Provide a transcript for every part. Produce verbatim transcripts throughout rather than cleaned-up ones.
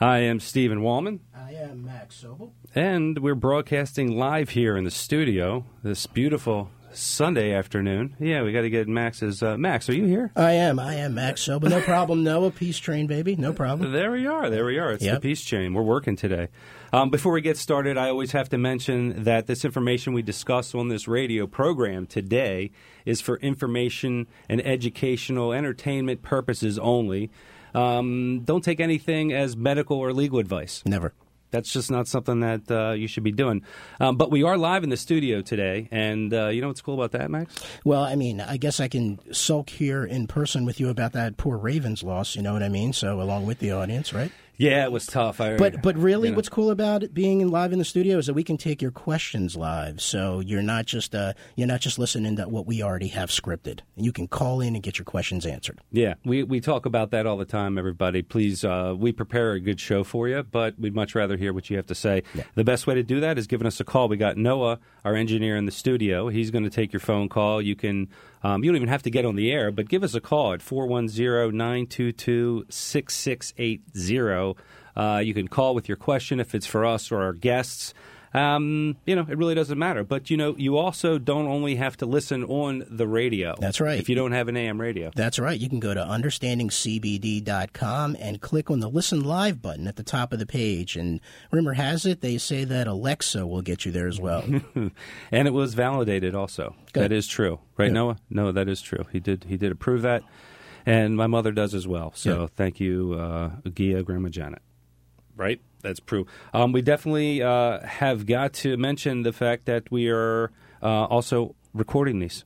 I am Stephen Wallman. I am Max Sobel. And we're broadcasting live here in the studio, this beautiful Sunday afternoon. Yeah, we got to get Max's. Uh, Max, are you here? I am. I am Max. So, but no problem. Noah, peace train, baby. No problem. There we are. There we are. It's yep. The peace train. We're working today. Um, before we get started, I always have to mention that this information we discuss on this radio program today is for information and educational, entertainment purposes only. Um, don't take anything as medical or legal advice. Never. That's just not something that uh, you should be doing. Um, but we are live in the studio today, and uh, you know what's cool about that, Max? Well, I mean, I guess I can sulk here in person with you about that poor Ravens loss, you know what I mean? So along with the audience, right? Yeah, it was tough. I, but but really, you know, what's cool about it being live in the studio is that we can take your questions live. So you're not just uh, you're not just listening to what we already have scripted. You can call in and get your questions answered. Yeah, we we talk about that all the time, everybody. Please, uh, we prepare a good show for you, but we'd much rather hear what you have to say. Yeah. The best way to do that is giving us a call. We got Noah, our engineer, in the studio. He's going to take your phone call. You can um, you don't even have to get on the air, but give us a call at four one zero, nine two two, six six eight zero. Uh, you can call with your question if it's for us or our guests. Um, you know, it really doesn't matter. But, you know, you also don't only have to listen on the radio. That's right. If you don't have an A M radio. That's right. You can go to understanding c b d dot com and click on the Listen Live button at the top of the page. And rumor has it, they say that Alexa will get you there as well. And it was validated also. Good. That is true. Right, Good. Noah? No, that is true. He did. He did approve that. And my mother does as well. So yeah. Thank you, uh, Gia, Grandma Janet. Right? That's true. Um, we definitely uh, have got to mention the fact that we are uh, also recording these.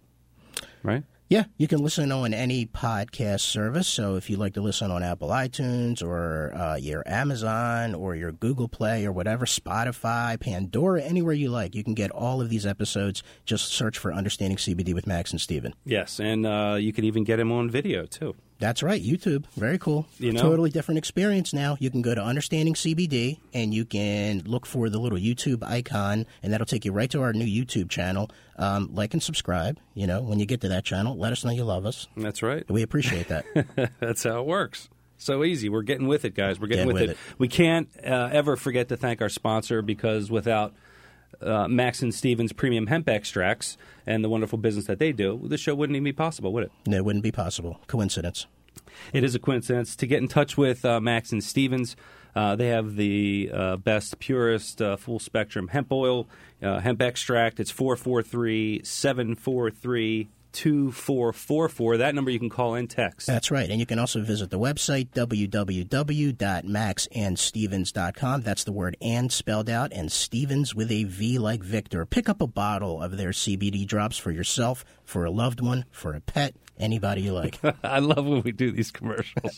Right? Yeah. You can listen on any podcast service. So if you'd like to listen on Apple iTunes or uh, your Amazon or your Google Play or whatever, Spotify, Pandora, anywhere you like, you can get all of these episodes. Just search for Understanding C B D with Max and Steven. Yes. And uh, you can even get them on video, too. That's right. YouTube. Very cool. You know, totally different experience now. You can go to Understanding C B D, and you can look for the little YouTube icon, and that'll take you right to our new YouTube channel. Um, like and subscribe. You know, when you get to that channel, let us know you love us. That's right. We appreciate that. That's how it works. So easy. We're getting with it, guys. We're getting, getting with, with it. it. We can't uh, ever forget to thank our sponsor, because without uh, Max and Stevens Premium Hemp Extracts and the wonderful business that they do, this show wouldn't even be possible, would it? No, it wouldn't be possible. Coincidence. It is a coincidence. To get in touch with uh, Max and Stevens, uh, they have the uh, best, purest, uh, full-spectrum hemp oil, uh, hemp extract. It's four four three, seven four three, two four four four. That number you can call and text. That's right. And you can also visit the website, w w w dot max and stevens dot com. That's the word and spelled out, and Stevens with a V like Victor. Pick up a bottle of their C B D drops for yourself, for a loved one, for a pet. Anybody you like. I love when we do these commercials.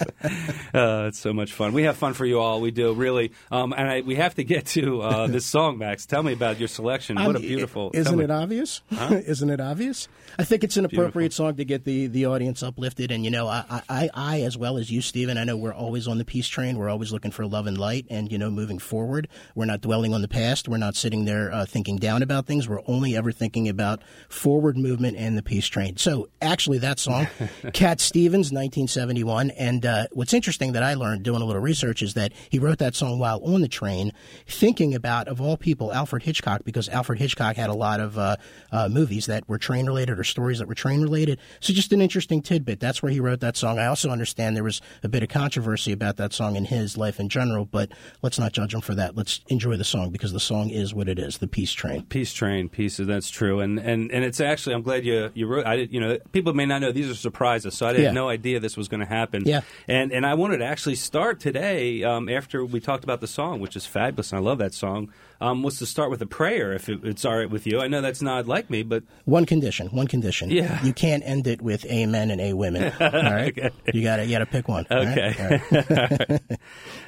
uh, it's so much fun. We have fun for you all. We do, really. Um, and I, we have to get to uh, this song, Max. Tell me about your selection. What I mean, a beautiful... It, isn't it obvious? Huh? Isn't it obvious? I think it's an an appropriate Beautiful. song to get the, the audience uplifted. And, you know, I, I, I, as well as you, Stephen, I know we're always on the peace train. We're always looking for love and light and, you know, moving forward. We're not dwelling on the past. We're not sitting there uh, thinking down about things. We're only ever thinking about forward movement and the peace train. So, actually, that song, Cat Stevens, nineteen seventy-one. And uh, what's interesting that I learned doing a little research is that he wrote that song while on the train, thinking about, of all people, Alfred Hitchcock, because Alfred Hitchcock had a lot of uh, uh, movies that were train-related or stories that were train-related. So just an interesting tidbit. That's where he wrote that song. I also understand there was a bit of controversy about that song in his life in general, but let's not judge him for that. Let's enjoy the song, because the song is what it is, the peace train. Peace train, peace, that's true. And and, and it's actually, I'm glad you you wrote, I did, you know, people may not know, these are surprises, so I had yeah. no idea this was going to happen. Yeah. And, and I wanted to actually start today, um, after we talked about the song, which is fabulous, and I love that song, um, was to start with a prayer, if it, it's all right with you. I know that's not like me, but... One condition, one condition. Yeah. You can't end it with amen and a women. All right? Okay. You got you to pick one. Okay. All right? All right. All right.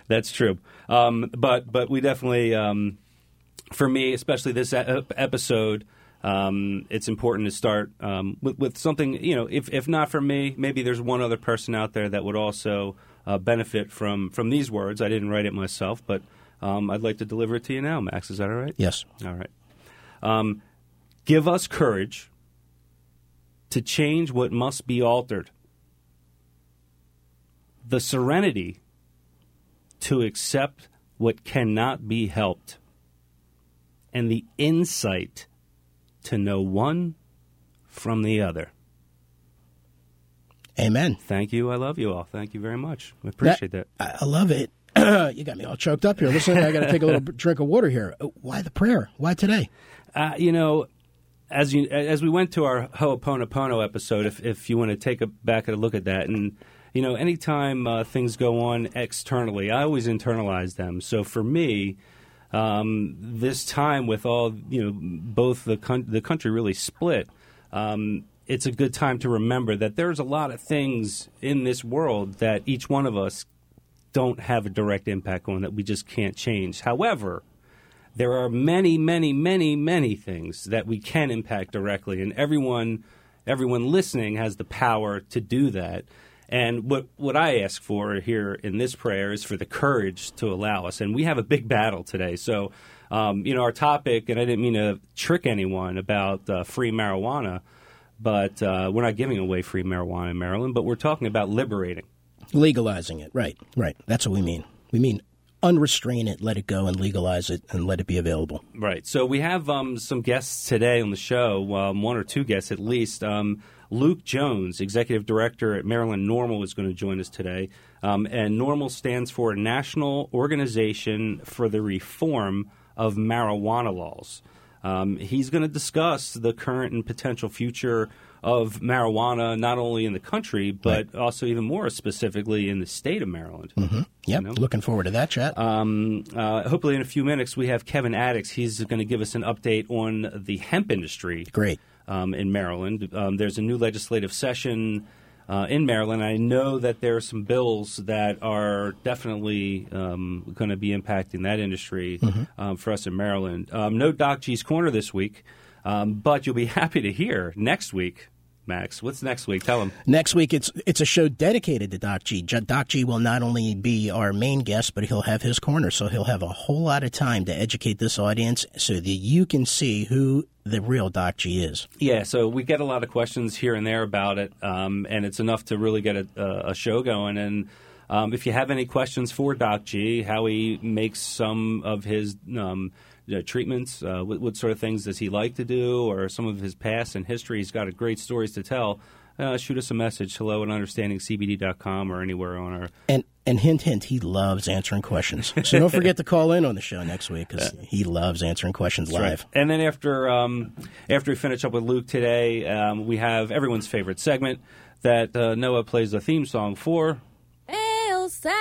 That's true. Um, but, but we definitely, um, for me, especially this episode... Um, it's important to start um, with, with something, you know, if, if not for me, maybe there's one other person out there that would also uh, benefit from, from these words. I didn't write it myself, but um, I'd like to deliver it to you now, Max. Is that all right? Yes. All right. Um, give us courage to change what must be altered, the serenity to accept what cannot be helped, and the insight to know one from the other. Amen. Thank you. I love you all. Thank you very much. I appreciate that. that. I love it. You got me all choked up here. Listen, I got to take a little drink of water here. Why the prayer? Why today? Uh, you know, as you as we went to our Ho'oponopono episode, if if you want to take a back a look at that, and you know, anytime uh, things go on externally, I always internalize them. So for me, Um, this time with all, you know, both the con- the country really split, um, it's a good time to remember that there's a lot of things in this world that each one of us don't have a direct impact on, that we just can't change. However, there are many, many, many, many things that we can impact directly, and everyone, everyone listening has the power to do that. And what what I ask for here in this prayer is for the courage to allow us. And we have a big battle today. So, um, you know, our topic, and I didn't mean to trick anyone about uh, free marijuana, but uh, we're not giving away free marijuana in Maryland, but we're talking about liberating. Legalizing it. Right. Right. That's what we mean. We mean unrestrain it, let it go, and legalize it, and let it be available. Right. So we have um, some guests today on the show, um, one or two guests at least. Um Luke Jones, Executive Director at Maryland Normal, is going to join us today. Um, and NORML stands for National Organization for the Reform of Marijuana Laws. Um, he's going to discuss the current and potential future of marijuana, not only in the country, but right. also even more specifically in the state of Maryland. Mm-hmm. Yep, you know? Looking forward to that chat. Um, uh, hopefully in a few minutes we have Kevin Addicks. He's going to give us an update on the hemp industry. Great. Um, in Maryland. Um, there's a new legislative session uh, in Maryland. I know that there are some bills that are definitely um, going to be impacting that industry mm-hmm. um, for us in Maryland. Um, no Doc G's Corner this week, um, but you'll be happy to hear next week. Max, what's next week? Tell him. Next week, it's it's a show dedicated to Doc G. Doc G will not only be our main guest, but he'll have his corner. So he'll have a whole lot of time to educate this audience so that you can see who the real Doc G is. Yeah, so we get a lot of questions here and there about it, um, and it's enough to really get a, a show going. And um, if you have any questions for Doc G, how he makes some of his um, – Uh, treatments, uh, what, what sort of things does he like to do, or some of his past and history. He's got a great stories to tell. Uh, shoot us a message, hello at understanding c b d dot com or anywhere on our... And and hint, hint, he loves answering questions. So don't forget to call in on the show next week, because he loves answering questions That's live. Right. And then after, um, after we finish up with Luke today, um, we have everyone's favorite segment that uh, Noah plays the theme song for... Elsa!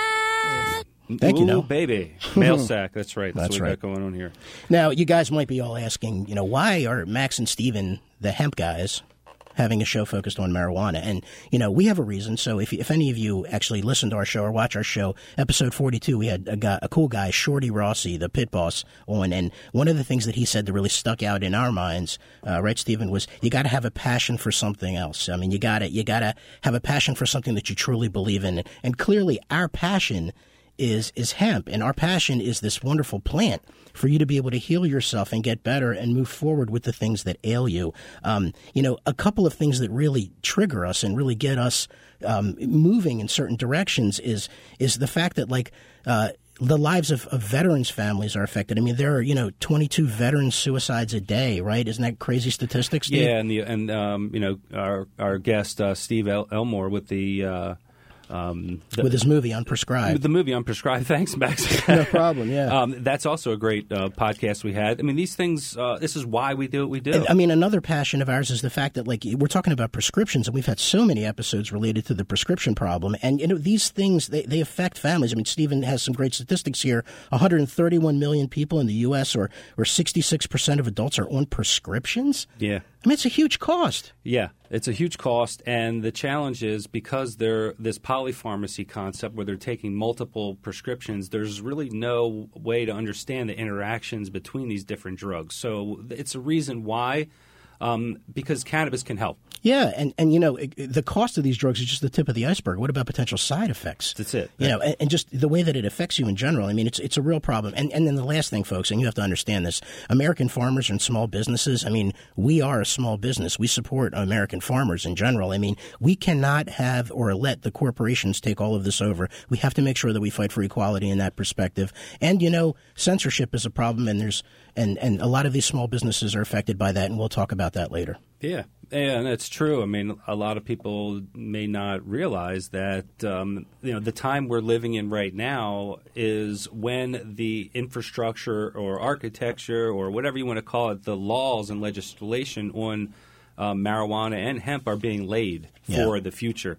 Thank Ooh, you, Noah. Baby. Mail sack. That's right. That's, That's what right. we've got going on here. Now, you guys might be all asking, you know, why are Max and Steven the hemp guys? having a show focused on marijuana. And, you know, we have a reason. So if if any of you actually listen to our show or watch our show, episode forty-two, we had a, guy, a cool guy, Shorty Rossi, the pit boss, on. And one of the things that he said that really stuck out in our minds, uh, right, Stephen, was you got to have a passion for something else. I mean, you got to you got to have a passion for something that you truly believe in. And clearly our passion is is hemp, and our passion is this wonderful plant for you to be able to heal yourself and get better and move forward with the things that ail you. Um, you know, a couple of things that really trigger us and really get us um, moving in certain directions is is the fact that, like, uh, the lives of, of veterans' families are affected. I mean, there are, you know, twenty-two veteran suicides a day, right? Isn't that crazy statistics, Steve? Yeah, and the and um, you know, our our guest uh, Steve El- Elmore with the. Uh Um, the, with his movie Unprescribed. The movie Unprescribed. Thanks, Max. No problem, yeah. Um, that's also a great uh, podcast we had. I mean, these things, uh, this is why we do what we do. And, I mean, another passion of ours is the fact that, like, we're talking about prescriptions, and we've had so many episodes related to the prescription problem. And, you know, these things, they, they affect families. I mean, Stephen has some great statistics here. one hundred thirty-one million people in the U S, or, or sixty-six percent of adults are on prescriptions? Yeah. I mean, it's a huge cost. Yeah, it's a huge cost, and the challenge is because they're this polypharmacy concept where they're taking multiple prescriptions, there's really no way to understand the interactions between these different drugs. So it's a reason why, um, because cannabis can help. Yeah, and, and you know, it, the cost of these drugs is just the tip of the iceberg. What about potential side effects? That's it. You yeah. know, and, and just the way that it affects you in general. I mean, it's it's a real problem. And and then the last thing, folks, and you have to understand this, American farmers and small businesses, I mean, we are a small business. We support American farmers in general. I mean, we cannot have or let the corporations take all of this over. We have to make sure that we fight for equality in that perspective. And, you know, censorship is a problem, and there's and, and a lot of these small businesses are affected by that, and we'll talk about that later. Yeah. Yeah, and that's true. I mean, a lot of people may not realize that um, you know, the time we're living in right now is when the infrastructure or architecture or whatever you want to call it, the laws and legislation on uh, marijuana and hemp are being laid for yeah. the future.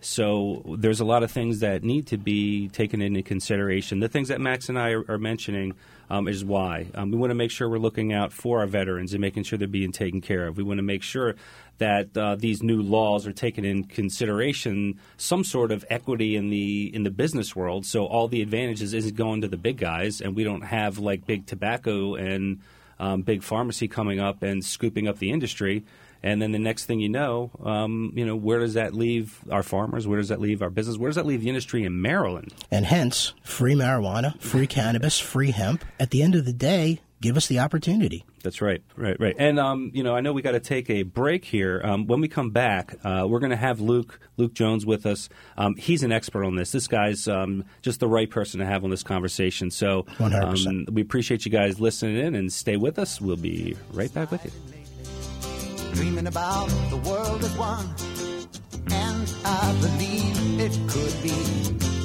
So there's a lot of things that need to be taken into consideration. The things that Max and I are, are mentioning um, is why. Um, we want to make sure we're looking out for our veterans and making sure they're being taken care of. We want to make sure that uh, these new laws are taken in consideration, some sort of equity in the in the business world. So all the advantages isn't going to the big guys, and we don't have, like, big tobacco and um, big pharmacy coming up and scooping up the industry. And then the next thing you know, um, you know, where does that leave our farmers? Where does that leave our business? Where does that leave the industry in Maryland? And hence, free marijuana, free cannabis, free hemp. At the end of the day, give us the opportunity. That's right. Right, right. And, um, you know, I know we got to take a break here. Um, when we come back, uh, we're going to have Luke, Luke Jones with us. Um, he's an expert on this. This guy's um, just the right person to have on this conversation. So um, we appreciate you guys listening in, and stay with us. We'll be right back with you. Dreaming about the world as one, and I believe it could be.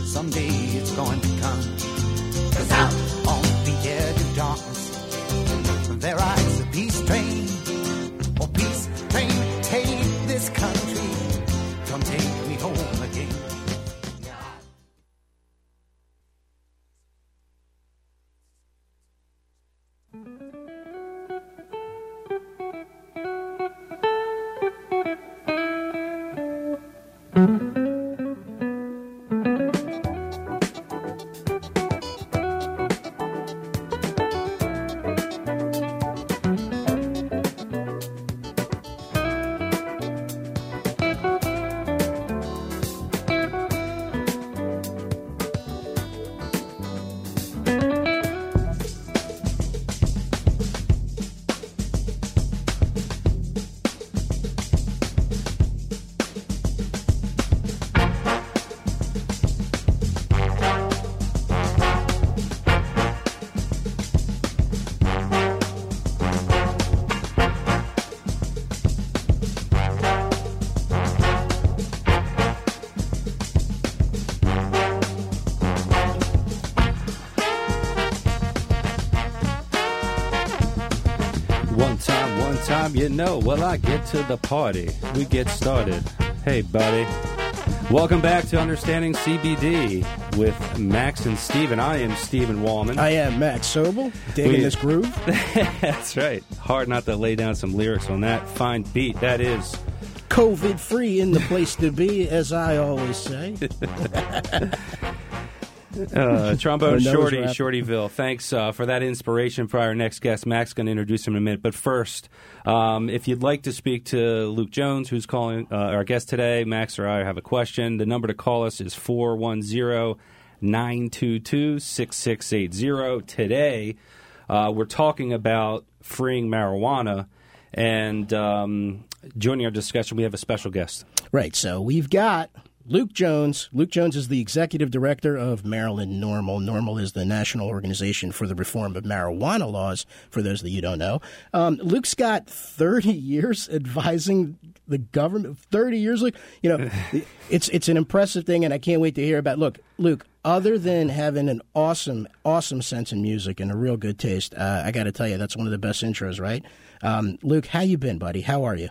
Someday it's going to come. 'Cause out on the edge of darkness, there rides a peace train. Oh, peace train, take this country. Come take me home again. You know, well, I get to the party. We get started. Hey, buddy. Welcome back to Understanding C B D. with Max and Steven. I am Stephen Wallman. I am Max Sobel. Digging we, this groove. That's right. Hard not to lay down some lyrics on that fine beat. That is COVID-free in the place to be, as I always say. Uh, Trombone Shorty, Shortyville. Thanks uh, for that inspiration for our next guest. Max going to introduce him in a minute. But first, um, if you'd like to speak to Luke Jones, who's calling uh, our guest today, Max or I have a question. The number to call us is four one zero, nine two two, six six eight zero. Today, uh, we're talking about freeing marijuana. And um, joining our discussion, we have a special guest. Right. So we've got Luke Jones. Luke Jones is the executive director of Maryland Normal. NORML is the National Organization for the Reform of Marijuana Laws, for those that you don't know. Um, Luke's got thirty years advising the government. thirty years, Luke. You know, it's it's an impressive thing, and I can't wait to hear about it. Look, Luke, other than having an awesome, awesome sense in music and a real good taste, uh, I got to tell you, that's one of the best intros, right? Um, Luke, how you been, buddy? How are you?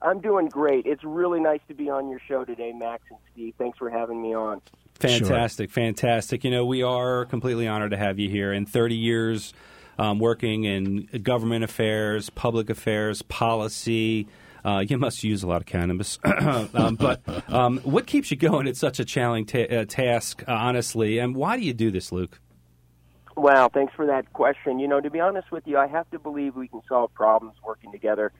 I'm doing great. It's really nice to be on your show today, Max and Steve. Thanks for having me on. Fantastic, sure. Fantastic. You know, we are completely honored to have you here. In thirty years um, working in government affairs, public affairs, policy, uh, you must use a lot of cannabis. um, but um, what keeps you going at such a challenging ta- uh, task, uh, honestly, and why do you do this, Luke? Wow, thanks for that question. You know, to be honest with you, I have to believe we can solve problems working together.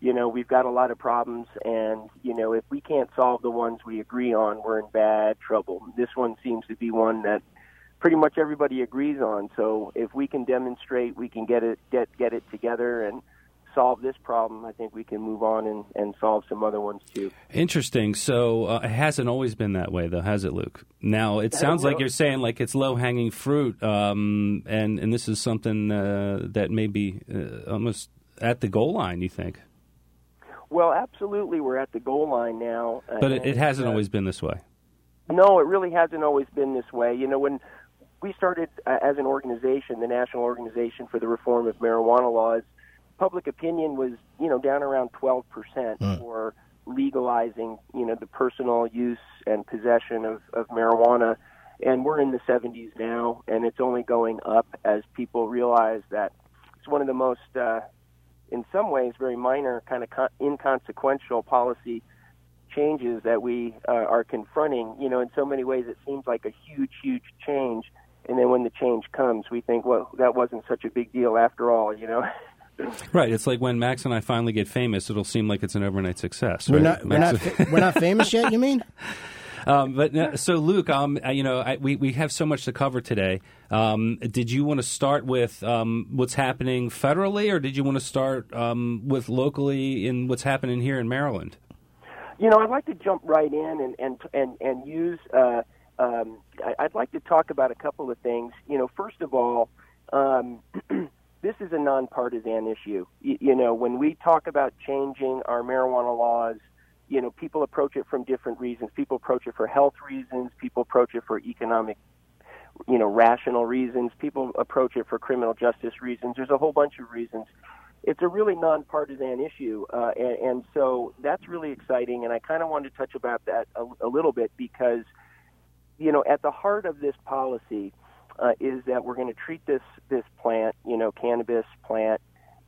You know, we've got a lot of problems, and, you know, if we can't solve the ones we agree on, we're in bad trouble. This one seems to be one that pretty much everybody agrees on. So if we can demonstrate we can get it get, get it together and solve this problem, I think we can move on and, and solve some other ones, too. Interesting. So uh, it hasn't always been that way, though, has it, Luke? Now, it sounds like you're saying, like, it's low-hanging fruit, um, and, and this is something uh, that may be uh, almost at the goal line, you think? Well, absolutely, we're at the goal line now. But it, it hasn't uh, always been this way. No, it really hasn't always been this way. You know, when we started uh, as an organization, the National Organization for the Reform of Marijuana Laws, public opinion was, you know, down around twelve percent mm. for legalizing, you know, the personal use and possession of, of marijuana. And we're in the seventies now, and it's only going up as people realize that it's one of the most uh, – in some ways, very minor, kind of con- inconsequential policy changes that we uh, are confronting. You know, in so many ways, it seems like a huge, huge change. And then when the change comes, we think, well, that wasn't such a big deal after all, you know. Right. It's like when Max and I finally get famous, it'll seem like it's an overnight success. Right? We're not, we're not, fa- we're not famous yet, you mean? Um, but no, so, Luke, um, you know, I, we we have so much to cover today. Um, did you want to start with um, what's happening federally, or did you want to start um, with locally in what's happening here in Maryland? You know, I'd like to jump right in and and and and use. Uh, um, I'd like to talk about a couple of things. You know, first of all, um, this is a nonpartisan issue. You, you know, when we talk about changing our marijuana laws, you know, people approach it from different reasons. People approach it for health reasons. People approach it for economic, you know, rational reasons. People approach it for criminal justice reasons. There's a whole bunch of reasons. It's a really nonpartisan issue, uh, and, and so that's really exciting, and I kind of wanted to touch about that a, a little bit because, you know, at the heart of this policy uh, is that we're going to treat this this plant, you know, cannabis plant,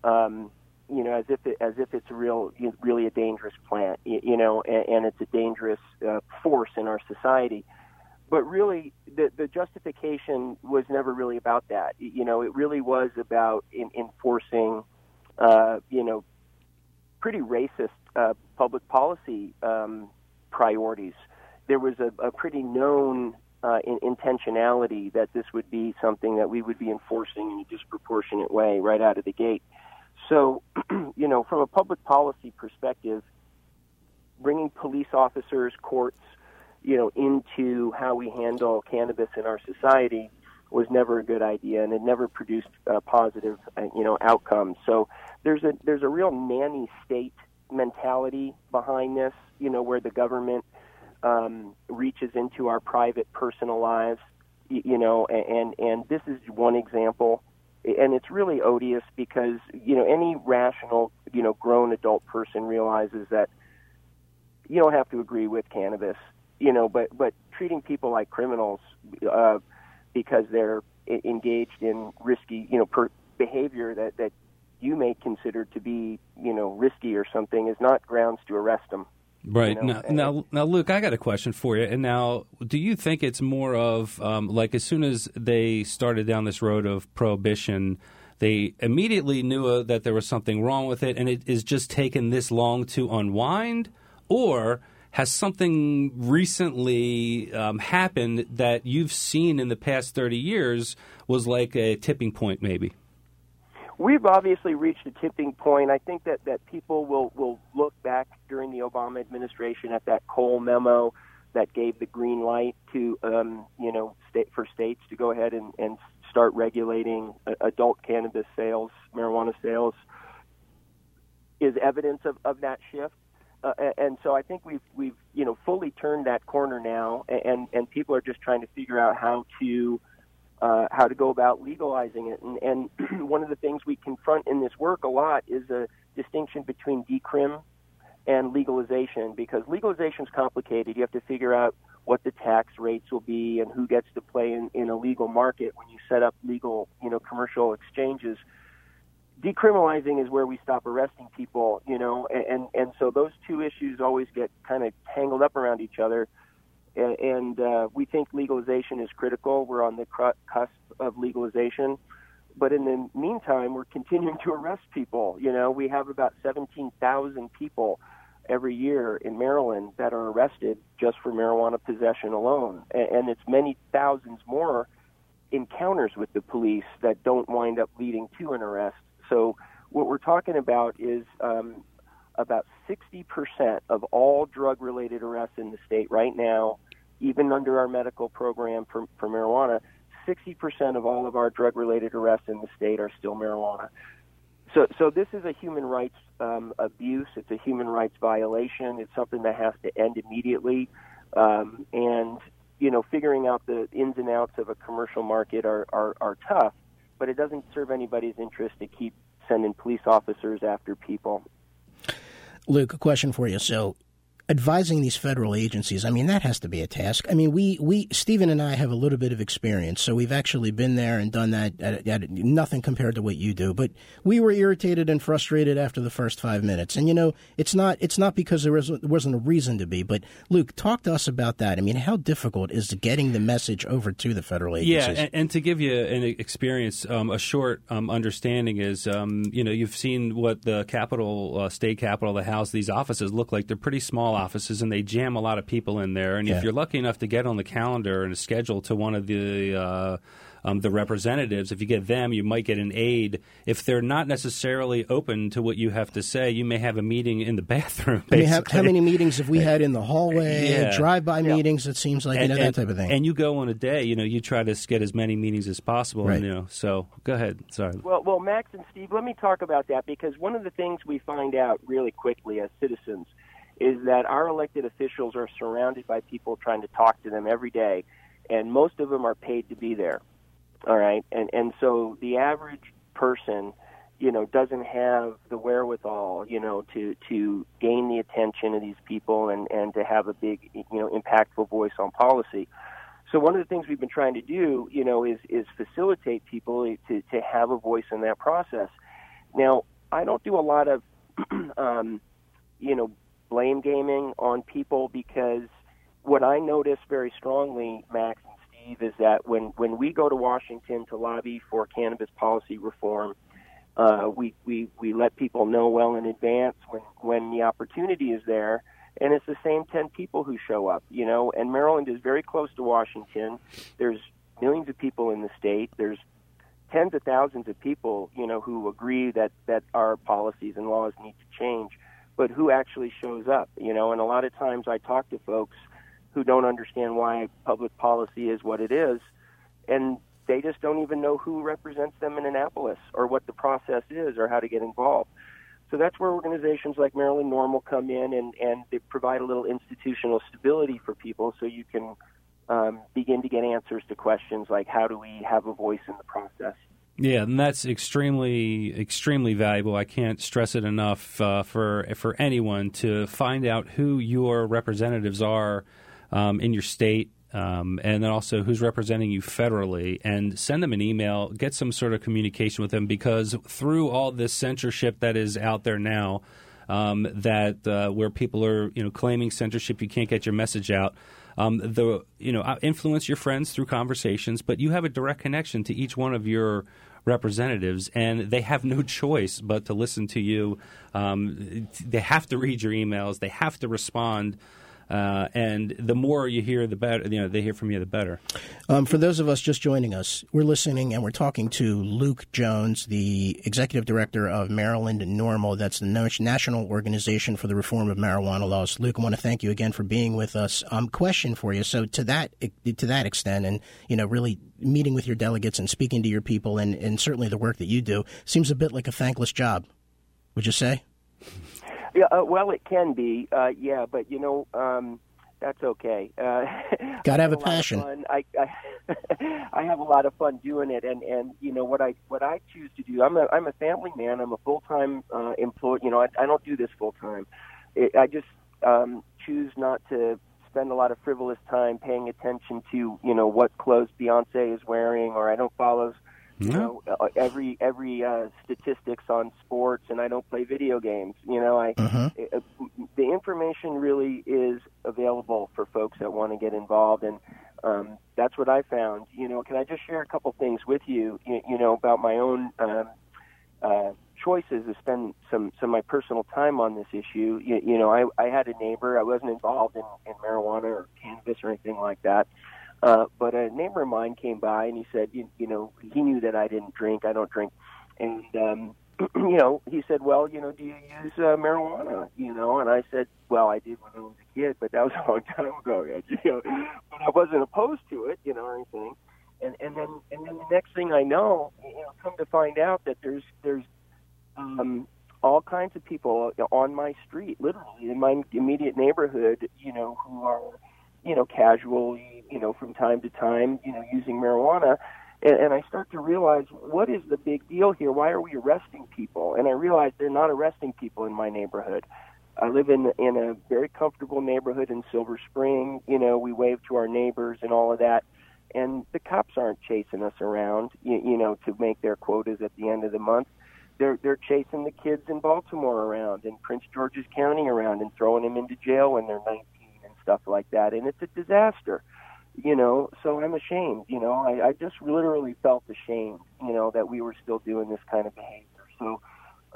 um you know, as if it, as if it's real, really a dangerous plant, you know, and, and it's a dangerous uh, force in our society. But really, the, the justification was never really about that. You know, it really was about in, enforcing, uh, you know, pretty racist uh, public policy um, priorities. There was a, a pretty known uh, in, intentionality that this would be something that we would be enforcing in a disproportionate way right out of the gate. So, you know, from a public policy perspective, bringing police officers, courts, you know, into how we handle cannabis in our society was never a good idea, and it never produced uh, positive, uh, you know, outcomes. So there's a there's a real nanny state mentality behind this, you know, where the government um, reaches into our private personal lives, you know, and and this is one example. And it's really odious because, you know, any rational, you know, grown adult person realizes that you don't have to agree with cannabis, you know, but, but treating people like criminals uh, because they're engaged in risky, you know, per behavior that, that you may consider to be, you know, risky or something is not grounds to arrest them. Right. You know? Now, now, now, Luke, I got a question for you. And now, do you think it's more of, um, like, as soon as they started down this road of prohibition, they immediately knew uh, that there was something wrong with it, and it is just taken this long to unwind? Or has something recently um, happened that you've seen in the past thirty years was like a tipping point maybe? We've obviously reached a tipping point. I think that, that people will, will look back during the Obama administration at that Cole memo that gave the green light to, um, you know, state, for states to go ahead and, and start regulating adult cannabis sales, marijuana sales, is evidence of, of that shift. Uh, and so I think we've we've you know fully turned that corner now, and and people are just trying to figure out how to uh, how to go about legalizing it. And, and one of the things we confront in this work a lot is a distinction between decrim and legalization, because legalization is complicated. You have to figure out what the tax rates will be and who gets to play in, in a legal market when you set up legal you know commercial exchanges. Decriminalizing is where we stop arresting people, you know, and, and so those two issues always get kind of tangled up around each other, and, and uh, we think legalization is critical. We're on the cusp of legalization, but in the meantime, we're continuing to arrest people. You know, we have about seventeen thousand people every year in Maryland that are arrested just for marijuana possession alone, and, and it's many thousands more encounters with the police that don't wind up leading to an arrest. So what we're talking about is um, about sixty percent of all drug-related arrests in the state right now, even under our medical program for, for marijuana, sixty percent of all of our drug-related arrests in the state are still marijuana. So so this is a human rights um, abuse. It's a human rights violation. It's something that has to end immediately. Um, and, you know, figuring out the ins and outs of a commercial market are, are, are tough. But it doesn't serve anybody's interest to keep sending police officers after people. Luke, a question for you. So advising these federal agencies, I mean, that has to be a task. I mean, we, we Stephen and I have a little bit of experience, so we've actually been there and done that, at, at nothing compared to what you do. But we were irritated and frustrated after the first five minutes. And, you know, it's not it's not because there wasn't a reason to be. But, Luke, talk to us about that. I mean, how difficult is getting the message over to the federal agencies? Yeah, and, and to give you an experience, um, a short um, understanding is, um, you know, you've seen what the Capitol, uh, state Capitol, the House, these offices look like. They're pretty small offices, and they jam a lot of people in there. And yeah. if you're lucky enough to get on the calendar and a schedule to one of the uh, um, the representatives, if you get them, you might get an aide. If they're not necessarily open to what you have to say, you may have a meeting in the bathroom. I mean, how, how many meetings have we had in the hallway? Yeah. Drive-by yeah. meetings. It seems like and, you know, and, that type of thing. And you go on a day. You know, you try to get as many meetings as possible. Right. And, you know, so go ahead. Sorry. Well, well, Max and Steve, let me talk about that, because one of the things we find out really quickly as citizens is that our elected officials are surrounded by people trying to talk to them every day, and most of them are paid to be there, all right? And and so the average person, you know, doesn't have the wherewithal, you know, to, to gain the attention of these people and, and to have a big, you know, impactful voice on policy. So one of the things we've been trying to do, you know, is, is facilitate people to, to have a voice in that process. Now, I don't do a lot of, um, you know, blame gaming on people, because what I notice very strongly, Max and Steve, is that when, when we go to Washington to lobby for cannabis policy reform, uh, we, we, we let people know well in advance when, when the opportunity is there, and it's the same ten people who show up, you know, and Maryland is very close to Washington. There's millions of people in the state. There's tens of thousands of people, you know, who agree that, that our policies and laws need to change, but who actually shows up, you know? And a lot of times I talk to folks who don't understand why public policy is what it is, and they just don't even know who represents them in Annapolis or what the process is or how to get involved. So that's where organizations like Maryland Normal come in, and, and they provide a little institutional stability for people, so you can um, begin to get answers to questions like, how do we have a voice in the process? Yeah, and that's extremely, extremely valuable. I can't stress it enough uh, for for anyone to find out who your representatives are um, in your state, um, and then also who's representing you federally, and send them an email, get some sort of communication with them, because through all this censorship that is out there now, um, that uh, where people are, you know, claiming censorship, you can't get your message out. Um, the you know, influence your friends through conversations, but you have a direct connection to each one of your representatives, and they have no choice but to listen to you. Um, they have to read your emails. They have to respond. Uh, and the more you hear, the better. You know, they hear from you, the better. Um, for those of us just joining us, we're listening and we're talking to Luke Jones, the executive director of Maryland Normal. That's the National Organization for the Reform of Marijuana Laws. Luke, I want to thank you again for being with us. Um, question for you. So to that to that extent, and you know, really meeting with your delegates and speaking to your people, and, and certainly the work that you do seems a bit like a thankless job. Would you say? Yeah, uh, well, it can be, uh, yeah, but, you know, um, that's okay. Uh, Got to have a passion. I, I, I have a lot of fun doing it, and, and you know, what I what I choose to do, I'm a, I'm a family man. I'm a full-time uh, employee. You know, I, I don't do this full-time. It, I just um, choose not to spend a lot of frivolous time paying attention to, you know, what clothes Beyonce is wearing, or I don't follow You know, every every uh, statistics on sports, and I don't play video games. You know, I uh-huh. it, the information really is available for folks that want to get involved, and um, that's what I found. You know, can I just share a couple things with you? You, you know, about my own uh, uh, choices to spend some some of my personal time on this issue. You, you know, I I had a neighbor. I wasn't involved in, in marijuana or cannabis or anything like that. Uh, but a neighbor of mine came by, and he said, you, you know, he knew that I didn't drink. I don't drink. And, um, you know, he said, well, you know, do you use uh, marijuana? You know, and I said, well, I did when I was a kid, but that was a long time ago. You know, but I wasn't opposed to it, you know, or anything. And, and then and then the next thing I know, you know, come to find out that there's, there's um, all kinds of people on my street, literally, in my immediate neighborhood, you know, who are, you know, casually, you know, from time to time, you know, using marijuana. And, and I start to realize, what is the big deal here? Why are we arresting people? And I realize they're not arresting people in my neighborhood. I live in in a very comfortable neighborhood in Silver Spring. You know, we wave to our neighbors and all of that. And the cops aren't chasing us around, you, you know, to make their quotas at the end of the month. They're they're chasing the kids in Baltimore around and Prince George's County around and throwing them into jail when they're nineteen. Stuff like that, and it's a disaster, you know. So I'm ashamed, you know. I, I just literally felt ashamed, you know, that we were still doing this kind of behavior. So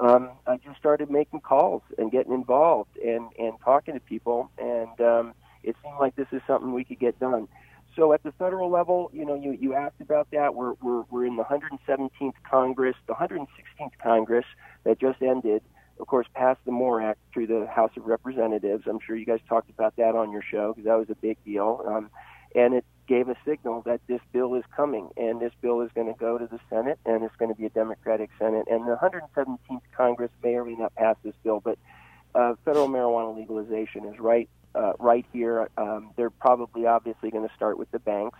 um, I just started making calls and getting involved and, and talking to people, and um, it seemed like this is something we could get done. So at the federal level, you know, you, you asked about that. We're, we're we're in the one hundred seventeenth Congress, the one hundred sixteenth Congress that just ended. Of course, passed the MORE Act through the House of Representatives. I'm sure you guys talked about that on your show because that was a big deal. Um, and it gave a signal that this bill is coming, and this bill is going to go to the Senate, and it's going to be a Democratic Senate. And the one hundred seventeenth Congress may or may not pass this bill, but uh, federal marijuana legalization is right uh, right here. Um, they're probably obviously going to start with the banks.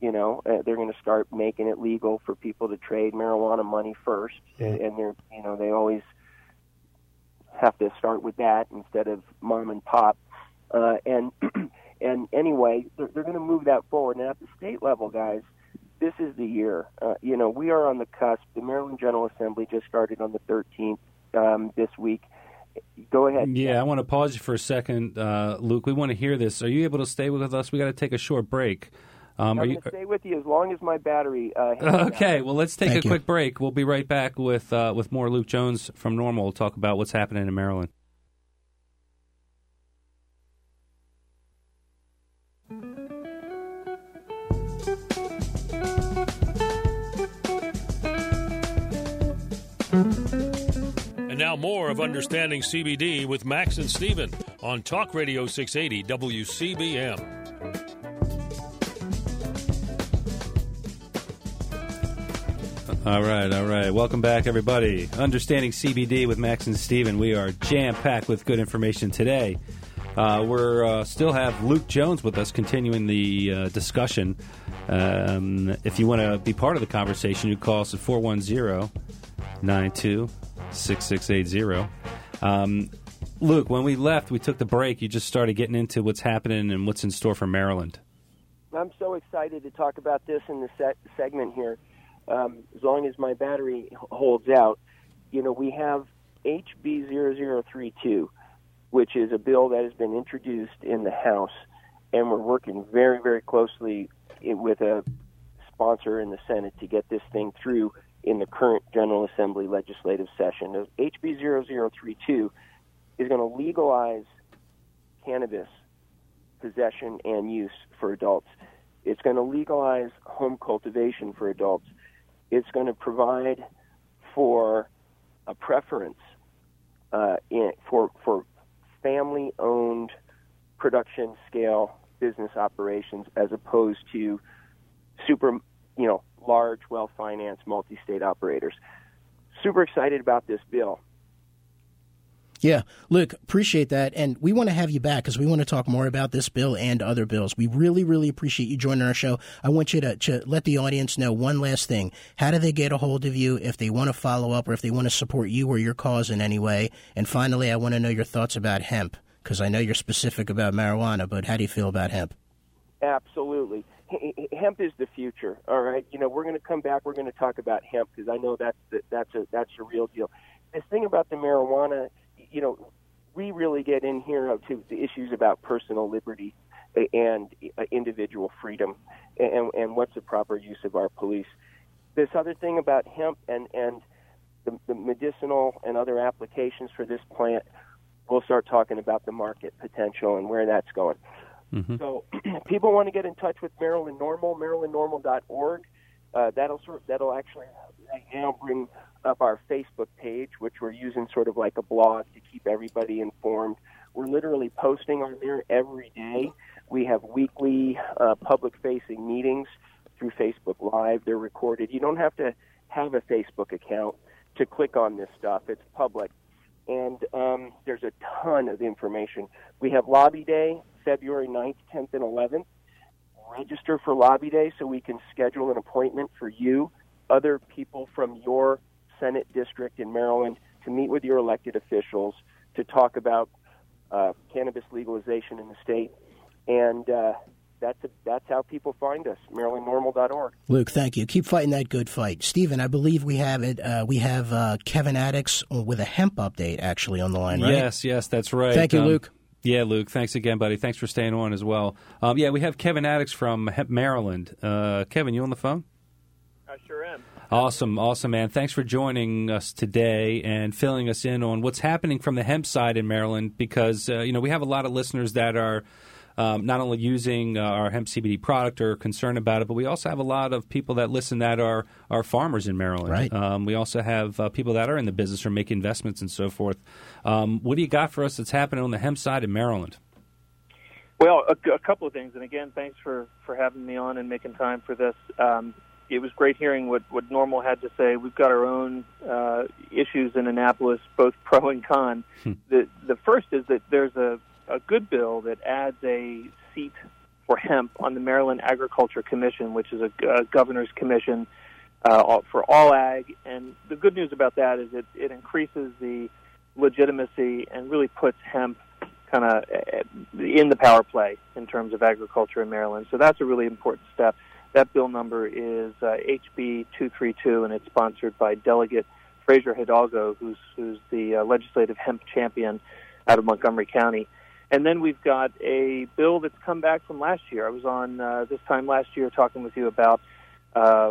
You know, uh, they're going to start making it legal for people to trade marijuana money first, and, and they're, you know, they always have to start with that instead of mom and pop. Uh, and and anyway, they're, they're going to move that forward. And at the state level, guys, this is the year. Uh, you know, we are on the cusp. The Maryland General Assembly just started on the thirteenth um, this week. Go ahead. Yeah, I want to pause you for a second, uh, Luke. We want to hear this. Are you able to stay with us? We got to take a short break. Um, I'm going to stay with you as long as my battery. Uh, okay, out. Well, let's take Thank a you. quick break. We'll be right back with uh, with more Luke Jones from Normal. We'll talk about what's happening in Maryland. And now more of Understanding C B D with Max and Steven on Talk Radio six eighty W C B M. All right, all right. Welcome back, everybody. Understanding C B D with Max and Steven. We are jam-packed with good information today. Uh, we're uh, still have Luke Jones with us continuing the uh, discussion. Um, if you want to be part of the conversation, you call us at four one zero, nine two six, six eight zero. Um, Luke, when we left, we took the break. You just started getting into what's happening and what's in store for Maryland. I'm so excited to talk about this in the set segment here. Um, as long as my battery holds out, you know, we have H B zero zero three two, which is a bill that has been introduced in the House, and we're working very, very closely with a sponsor in the Senate to get this thing through in the current General Assembly legislative session. H B zero zero three two is going to legalize cannabis possession and use for adults. It's going to legalize home cultivation for adults. It's going to provide for a preference uh, in, for for family-owned production scale business operations as opposed to super, you know, large, well-financed multi-state operators. Super excited about this bill. Yeah, Luke, appreciate that. And we want to have you back because we want to talk more about this bill and other bills. We really, really appreciate you joining our show. I want you to, to let the audience know one last thing. How do they get a hold of you if they want to follow up or if they want to support you or your cause in any way? And finally, I want to know your thoughts about hemp because I know you're specific about marijuana, but how do you feel about hemp? Absolutely. Hemp is the future, all right? You know, we're going to come back. We're going to talk about hemp because I know that's, the, that's, a, that's a real deal. This thing about the marijuana, you know, we really get in here to the issues about personal liberty and individual freedom and, and what's the proper use of our police. This other thing about hemp and, and the, the medicinal and other applications for this plant, we'll start talking about the market potential and where that's going. Mm-hmm. So people want to get in touch with Maryland Normal, maryland normal dot org. Uh, that'll, sort, that'll actually now bring up our Facebook page, which we're using sort of like a blog to keep everybody informed. We're literally posting on there every day. We have weekly uh, public-facing meetings through Facebook Live. They're recorded. You don't have to have a Facebook account to click on this stuff. It's public. And um, there's a ton of information. We have Lobby Day, February ninth, tenth, and eleventh. Register for Lobby Day so we can schedule an appointment for you, other people from your Senate district in Maryland, to meet with your elected officials to talk about uh, cannabis legalization in the state. And uh, that's a, that's how people find us, maryland normal dot org. Luke, thank you. Keep fighting that good fight. Stephen, I believe we have it. Uh, we have uh, Kevin Addicks with a hemp update actually on the line, right? Yes, yes, that's right. Thank you, um, Luke. Yeah, Luke, thanks again, buddy. Thanks for staying on as well. Um, yeah, we have Kevin Addicks from Hemp Maryland. Uh, Kevin, you on the phone? I sure am. Awesome, awesome, man. Thanks for joining us today and filling us in on what's happening from the hemp side in Maryland because, uh, you know, we have a lot of listeners that are um, not only using uh, our hemp C B D product or concerned about it, but we also have a lot of people that listen that are, are farmers in Maryland. Right. Um, we also have uh, people that are in the business or make investments and so forth. Um, what do you got for us that's happening on the hemp side in Maryland? Well, a, a couple of things. And, again, thanks for, for having me on and making time for this. Um It was great hearing what, what Normal had to say. We've got our own uh, issues in Annapolis, both pro and con. Hmm. The the first is that there's a, a good bill that adds a seat for hemp on the Maryland Agriculture Commission, which is a, a governor's commission uh, for all ag. And the good news about that is it, it increases the legitimacy and really puts hemp kind of in the power play in terms of agriculture in Maryland. So that's a really important step. That bill number is uh, H B two thirty-two, and it's sponsored by Delegate Fraser Hidalgo, who's, who's the uh, legislative hemp champion out of Montgomery County. And then we've got a bill that's come back from last year. I was on uh, this time last year talking with you about uh,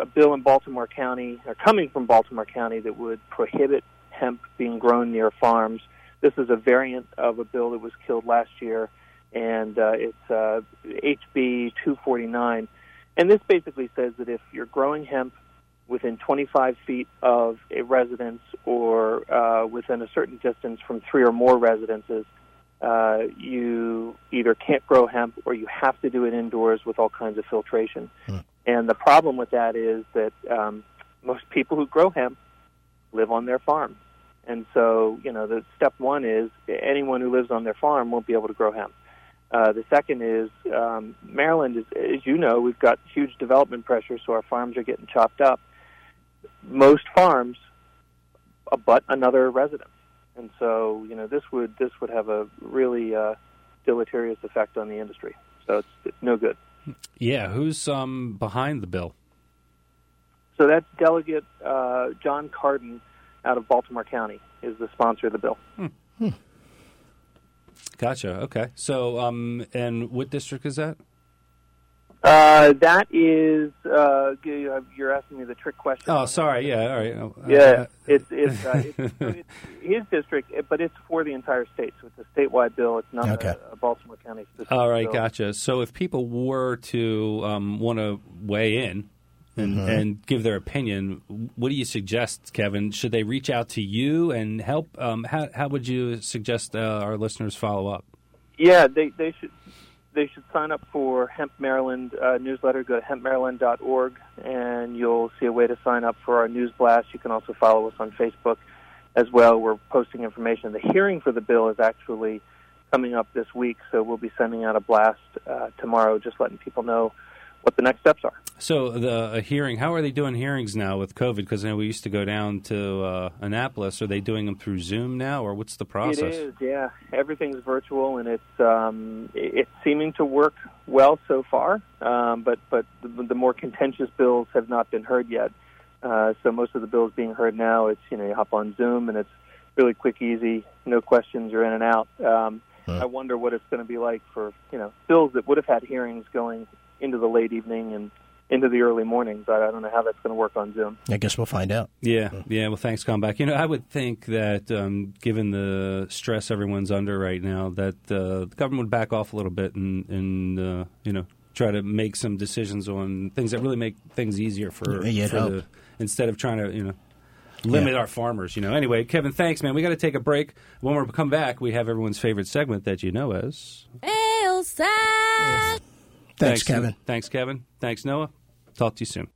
a bill in Baltimore County, or coming from Baltimore County, that would prohibit hemp being grown near farms. This is a variant of a bill that was killed last year, and uh, it's uh, H B two forty-nine. And this basically says that if you're growing hemp within twenty-five feet of a residence or uh, within a certain distance from three or more residences, uh, you either can't grow hemp or you have to do it indoors with all kinds of filtration. Mm. And the problem with that is that um, most people who grow hemp live on their farm. And so, you know, the step one is anyone who lives on their farm won't be able to grow hemp. Uh, the second is um, Maryland, is, as you know, we've got huge development pressure, so our farms are getting chopped up. Most farms abut another residence, and so you know this would this would have a really uh, deleterious effect on the industry. So it's, it's no good. Yeah, who's um, behind the bill? So that's Delegate uh, John Carden out of Baltimore County is the sponsor of the bill. Hmm. Hmm. Gotcha. Okay. So, um, and what district is that? Uh, that is, uh, you're asking me the trick question. Oh, sorry. Yeah. All right. Oh, yeah. Uh, it's, it's, uh, it's, it's his district, but it's for the entire state. So it's a statewide bill. It's not okay. a, a Baltimore County specific. All right. Bill. Gotcha. So if people were to um, want to weigh in and, mm-hmm. and give their opinion, what do you suggest, Kevin? Should they reach out to you and help? Um, how, how would you suggest uh, our listeners follow up? Yeah, they, they should. They should sign up for Hemp Maryland uh, newsletter. Go to hemp maryland dot org, and you'll see a way to sign up for our news blast. You can also follow us on Facebook as well. We're posting information. The hearing for the bill is actually coming up this week, so we'll be sending out a blast uh, tomorrow, just letting people know what the next steps are. So the a hearing, how are they doing hearings now with COVID? Because I know we used to go down to uh, Annapolis. Are they doing them through Zoom now, or what's the process? It is, yeah. Everything's virtual, and it's um, it's seeming to work well so far, um, but, but the, the more contentious bills have not been heard yet. Uh, so most of the bills being heard now, it's, you know, you hop on Zoom, and it's really quick, easy, no questions, you're in and out. Um, huh. I wonder what it's going to be like for, you know, bills that would have had hearings going into the late evening and into the early morning, but I don't know how that's going to work on Zoom. I guess we'll find out. Yeah, yeah. Well, thanks, coming back. You know, I would think that um, given the stress everyone's under right now, that uh, the government would back off a little bit and, and uh, you know, try to make some decisions on things that really make things easier for, yeah, for the, instead of trying to, you know, limit yeah. our farmers. You know, anyway, Kevin, thanks, man. We got to take a break. When we come back, we have everyone's favorite segment that you know as Elsa. Yes. Thanks, thanks, Kevin. Thanks, Kevin. Thanks, Noah. Talk to you soon.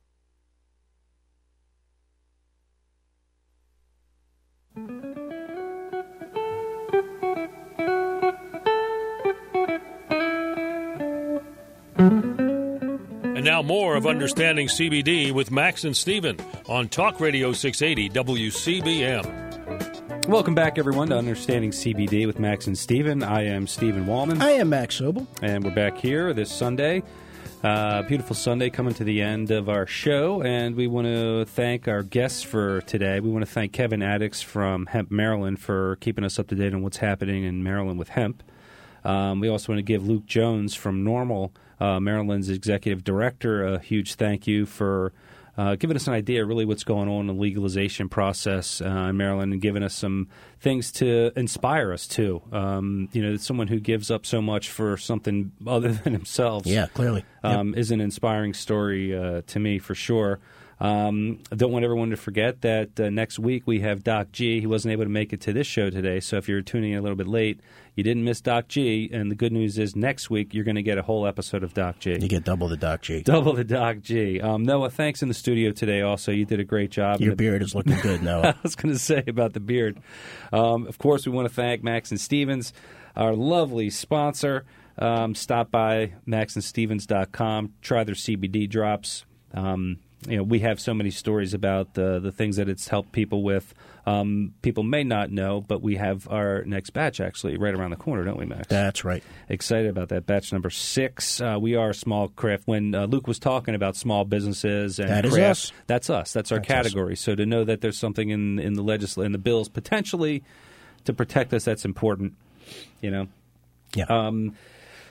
And now more of Understanding C B D with Max and Steven on Talk Radio six eighty W C B M. Welcome back, everyone, to Understanding C B D with Max and Steven. I am Stephen Wallman. I am Max Sobel. And we're back here this Sunday. Uh, beautiful Sunday coming to the end of our show, and we want to thank our guests for today. We want to thank Kevin Addicks from Hemp Maryland for keeping us up to date on what's happening in Maryland with hemp. Um, we also want to give Luke Jones from NORML, uh, Maryland's executive director, a huge thank you for Uh, giving us an idea really what's going on in the legalization process uh, in Maryland, and giving us some things to inspire us too. Um, you know, someone who gives up so much for something other than themselves yeah, clearly. Um, yep. is an inspiring story uh, to me for sure. Um, I don't want everyone to forget that uh, next week we have Doc G. He wasn't able to make it to this show today, so if you're tuning in a little bit late, you didn't miss Doc G, and the good news is next week you're going to get a whole episode of Doc G. You get double the Doc G. Double the Doc G. Um, Noah, thanks in the studio today also. You did a great job. Your the... beard is looking good, Noah. I was going to say about the beard. Um, of course, we want to thank Max and Stevens, our lovely sponsor. Um, stop by max and stevens dot com. Try their C B D drops. Um You know, we have so many stories about uh, the things that it's helped people with. Um, people may not know, but we have our next batch actually right around the corner, don't we, Max? That's right. Excited about that. Batch number six. Uh, we are a small craft. When uh, Luke was talking about small businesses and that craft, is us. That's us. That's our that's category. Us. So to know that there's something in, in the legisl- in the bills potentially to protect us, that's important, you know? Yeah. Um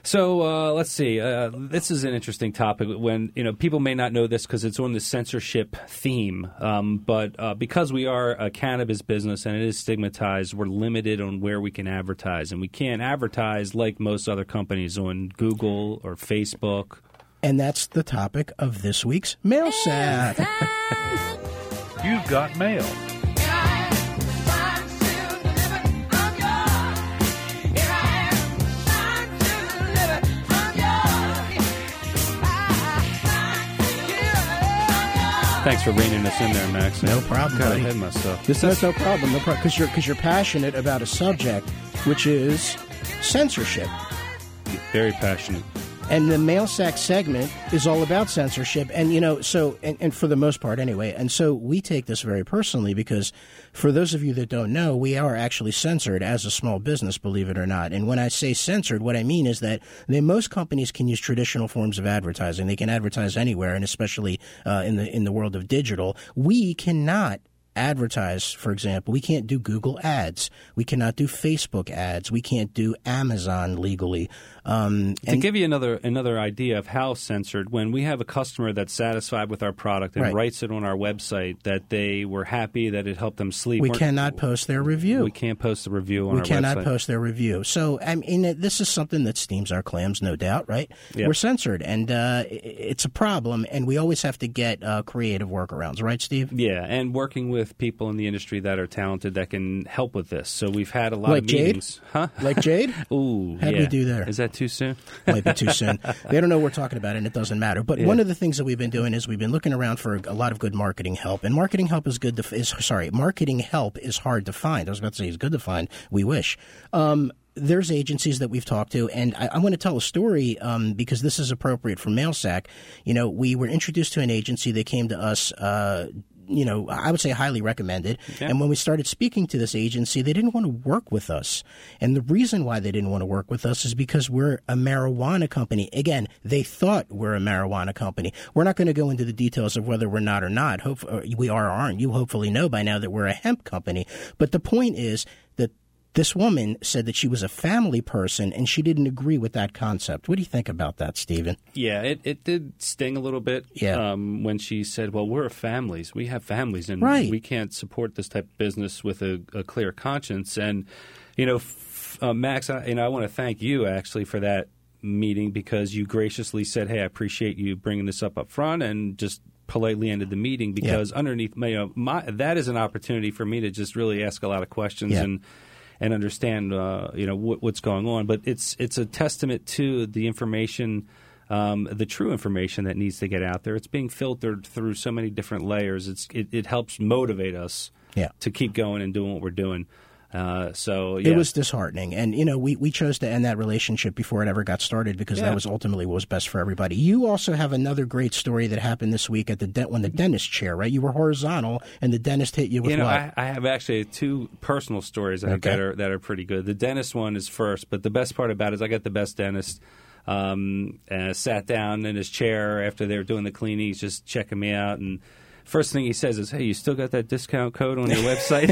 So uh, let's see. Uh, this is an interesting topic. When you know, people may not know this because it's on the censorship theme, um, but uh, because we are a cannabis business and it is stigmatized, we're limited on where we can advertise, and we can't advertise like most other companies on Google or Facebook. And that's the topic of this week's Mail Sack. You've got mail. Thanks for reining us in there, Max. No problem, buddy. Kind of hid myself. This is no problem. No problem. Because you're because you're passionate about a subject, which is censorship. Very passionate. And the male sex segment is all about censorship. And, you know, so, and, and for the most part anyway, and so we take this very personally because for those of you that don't know, we are actually censored as a small business, believe it or not. And when I say censored, what I mean is that they, most companies can use traditional forms of advertising. They can advertise anywhere, and especially uh, in the in the world of digital. We cannot advertise, for example. We can't do Google ads. We cannot do Facebook ads. We can't do Amazon legally. Um, to and, give you another another idea of how censored, when we have a customer that's satisfied with our product and right. writes it on our website that they were happy, that it helped them sleep. We cannot post their review. We can't post the review on we our website. We cannot post their review. So, I mean, this is something that steams our clams, no doubt, right? Yep. We're censored, and uh, it's a problem, and we always have to get uh, creative workarounds, right, Steve? Yeah, and working with people in the industry that are talented that can help with this. So we've had a lot like of meetings. Jade? Huh? Like Jade? Ooh, How yeah. do we do there? Is that too soon? Might be too soon. They don't know what we're talking about, and it doesn't matter. But yeah. one of the things that we've been doing is we've been looking around for a lot of good marketing help. And marketing help is good to, is, sorry, marketing help is hard to find. I was about to say it's good to find. We wish. Um, There's agencies that we've talked to, and I, I want to tell a story um, because this is appropriate for MailSack. You know, we were introduced to an agency. They came to us, uh, you know, I would say highly recommended. Okay. And when we started speaking to this agency, they didn't want to work with us. And the reason why they didn't want to work with us is because we're a marijuana company. Again, they thought we're a marijuana company. We're not going to go into the details of whether we're not or not. Hope, or we are or aren't. You hopefully know by now that we're a hemp company. But the point is that this woman said that she was a family person, and she didn't agree with that concept. What do you think about that, Stephen? Yeah, it, it did sting a little bit yeah. um, when she said, well, we're families. We have families, and right. we can't support this type of business with a, a clear conscience. And, you know, f- uh, Max, I, you know, I want to thank you, actually, for that meeting because you graciously said, hey, I appreciate you bringing this up up front and just – politely ended the meeting because yeah. underneath my, you know, my that is an opportunity for me to just really ask a lot of questions yeah. and and understand uh, you know wh- what's going on. But it's it's a testament to the information, um, the true information that needs to get out there. It's being filtered through so many different layers. It's it, it helps motivate us yeah. to keep going and doing what we're doing. Uh, so yeah. It was disheartening. And, you know, we, we chose to end that relationship before it ever got started because yeah. that was ultimately what was best for everybody. You also have another great story that happened this week at the de- when the dentist chair, right? You were horizontal and the dentist hit you with you know, what? I, I have actually two personal stories I okay. think that are, that are pretty good. The dentist one is first, but the best part about it is I got the best dentist. Um, and I sat down in his chair after they were doing the cleaning. He's just checking me out and first thing he says is, hey, you still got that discount code on your website?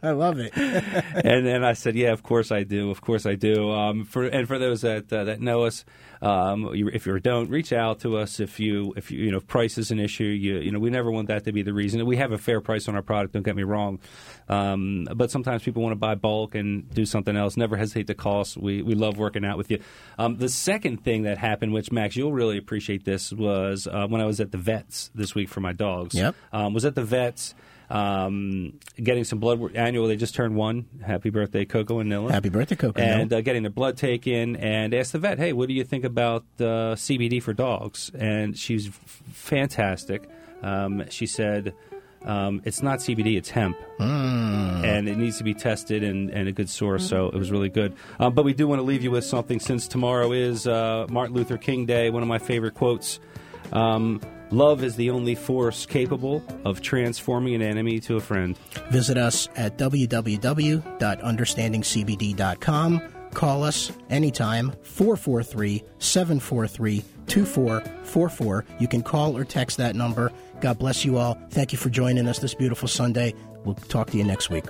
I love it. And then I said, yeah, of course I do. Of course I do. Um, for, and for those that uh, that know us, um, you, if you don't, reach out to us. If you if you, you know if price is an issue, you you know we never want that to be the reason. We have a fair price on our product. Don't get me wrong. Um, but sometimes people want to buy bulk and do something else. Never hesitate to call us. We we love working out with you. Um, the second thing that happened, which Max, you'll really appreciate this, was uh, when I was at the vets this week. For my dogs, yep. um, was at the vets um, getting some blood work annual. They just turned one. Happy birthday, Coco and Nilla. Happy birthday, Coco. And uh, getting their blood taken and asked the vet, hey, what do you think about uh, C B D for dogs? And she's f- fantastic. Um, she said, um, it's not C B D, it's hemp. Mm. And it needs to be tested and, and a good source, so it was really good. Um, but we do want to leave you with something since tomorrow is uh, Martin Luther King Day, one of my favorite quotes. Um, Love is the only force capable of transforming an enemy to a friend. Visit us at w w w dot understanding c b d dot com. Call us anytime, four four three, seven four three, two four four four. You can call or text that number. God bless you all. Thank you for joining us this beautiful Sunday. We'll talk to you next week.